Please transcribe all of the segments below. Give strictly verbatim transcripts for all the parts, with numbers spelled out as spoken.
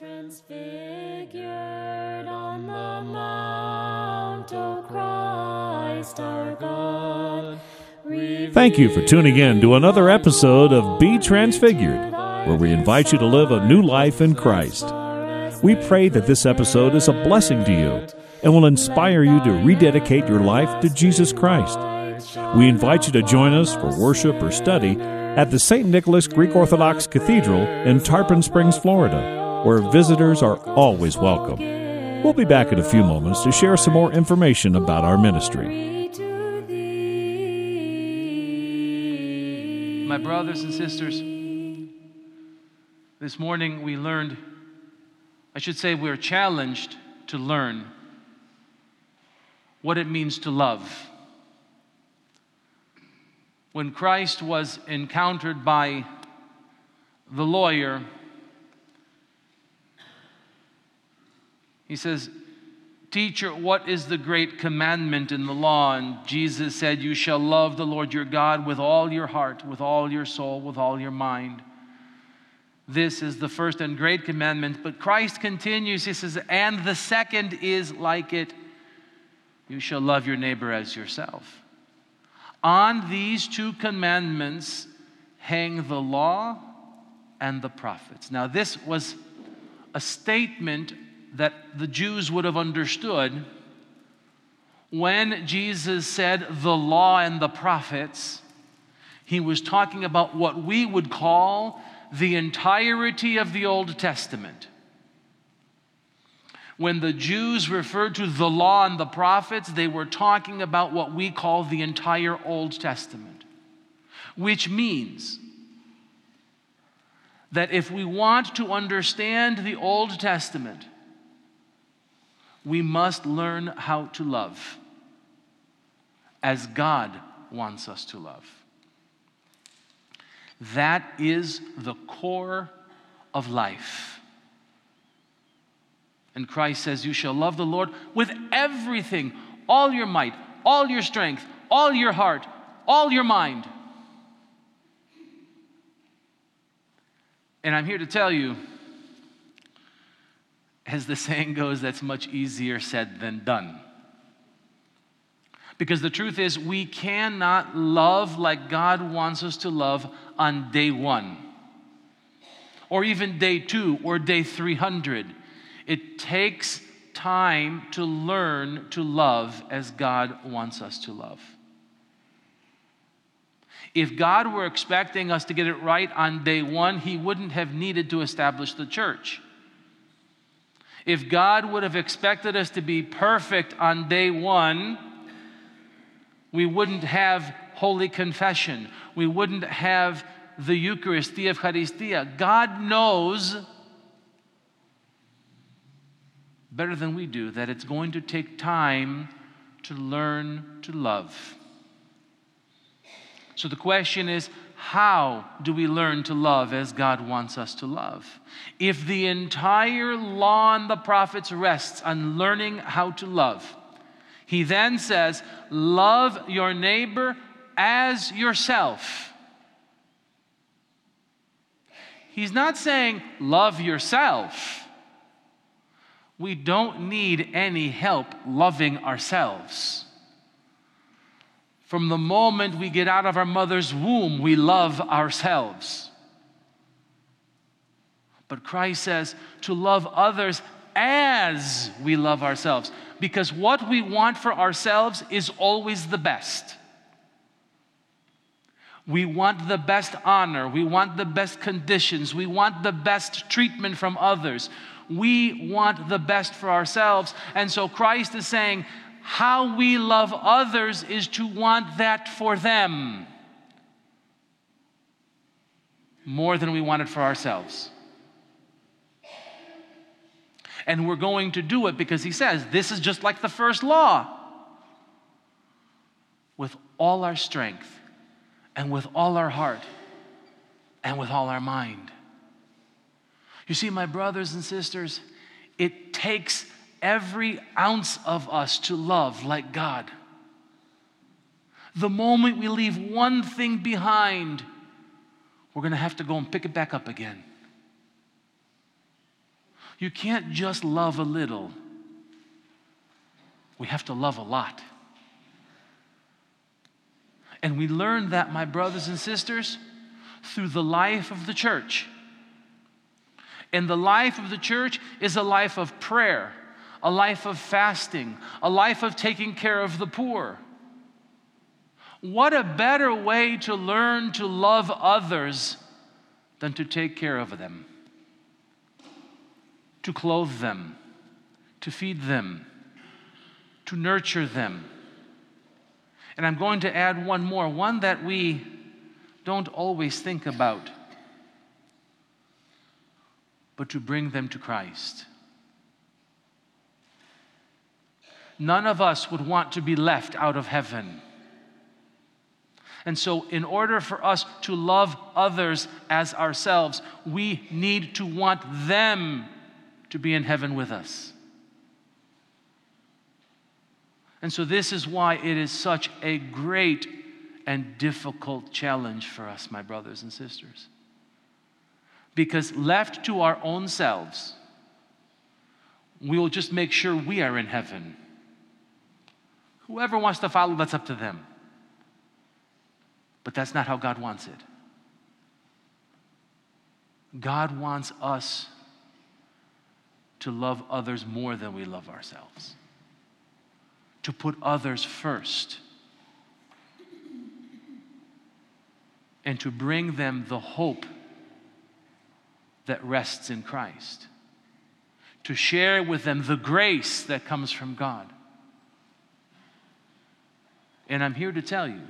transfigured on the mount, O Christ our God. Thank you for tuning in to another episode of Be Transfigured, where we invite you to live a new life in Christ. We pray that this episode is a blessing to you and will inspire you to rededicate your life to Jesus Christ. We invite you to join us for worship or study at the Saint Nicholas Greek Orthodox Cathedral in Tarpon Springs, Florida, where visitors are always welcome. We'll be back in a few moments to share some more information about our ministry. My brothers and sisters, this morning we learned, I should say we're challenged to learn what it means to love. When Christ was encountered by the lawyer, he says, "Teacher, what is the great commandment in the law?" And Jesus said, "You shall love the Lord your God with all your heart, with all your soul, with all your mind. This is the first and great commandment." But Christ continues, he says, "And the second is like it. You shall love your neighbor as yourself. On these two commandments hang the law and the prophets." Now this was a statement that the Jews would have understood when Jesus said the law and the prophets. He was talking about what we would call the entirety of the Old Testament. When the Jews referred to the law and the prophets, they were talking about what we call the entire Old Testament, which means that if we want to understand the Old Testament, we must learn how to love as God wants us to love. That is the core of life. And Christ says, "You shall love the Lord with everything, all your might, all your strength, all your heart, all your mind." And I'm here to tell you, as the saying goes, that's much easier said than done. Because the truth is, we cannot love like God wants us to love on day one, or even day two, or day three hundred. It takes time to learn to love as God wants us to love. If God were expecting us to get it right on day one, he wouldn't have needed to establish the church. If God would have expected us to be perfect on day one, we wouldn't have Holy Confession. We wouldn't have the Eucharist, the Eucharistia. God knows better than we do that it's going to take time to learn to love. So the question is, how do we learn to love as God wants us to love? If the entire law and the prophets rests on learning how to love, he then says, "Love your neighbor as yourself." He's not saying, "Love yourself." We don't need any help loving ourselves. From the moment we get out of our mother's womb, we love ourselves. But Christ says to love others as we love ourselves, because what we want for ourselves is always the best. We want the best honor. We want the best conditions. We want the best treatment from others. We want the best for ourselves. And so Christ is saying, how we love others is to want that for them more than we want it for ourselves. And we're going to do it because he says, this is just like the first law. With all our strength, and with all our heart, and with all our mind. You see, my brothers and sisters, it takes every ounce of us to love like God. The moment we leave one thing behind, we're going to have to go and pick it back up again. You can't just love a little. We have to love a lot. And we learn that, my brothers and sisters, through the life of the church. And the life of the church is a life of prayer, a life of fasting, a life of taking care of the poor. What a better way to learn to love others than to take care of them, to clothe them, to feed them, to nurture them. And I'm going to add one more, one that we don't always think about, but to bring them to Christ. None of us would want to be left out of heaven. And so in order for us to love others as ourselves, we need to want them to be in heaven with us. And so this is why it is such a great and difficult challenge for us, my brothers and sisters. Because left to our own selves, we will just make sure we are in heaven. Whoever wants to follow, that's up to them. But that's not how God wants it. God wants us to love others more than we love ourselves, to put others first, and to bring them the hope that rests in Christ, to share with them the grace that comes from God. And I'm here to tell you,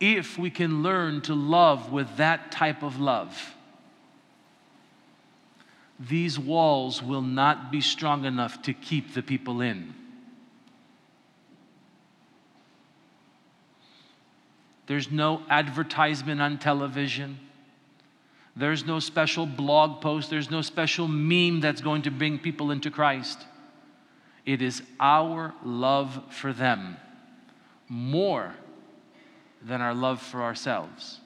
if we can learn to love with that type of love, these walls will not be strong enough to keep the people in. There's no advertisement on television. There's no special blog post. There's no special meme that's going to bring people into Christ. It is our love for them more than our love for ourselves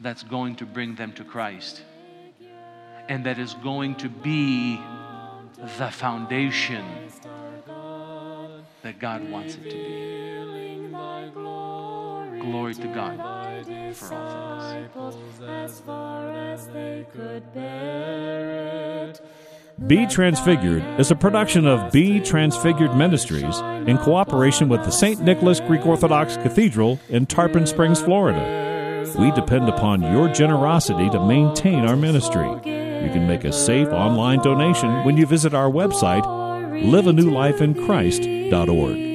that's going to bring them to Christ. And that is going to be the foundation that God wants it to be. Glory to God for all things. Be Transfigured is a production of Be Transfigured Ministries in cooperation with the Saint Nicholas Greek Orthodox Cathedral in Tarpon Springs, Florida. We depend upon your generosity to maintain our ministry. You can make a safe online donation when you visit our website, live a new life in Christ dot org.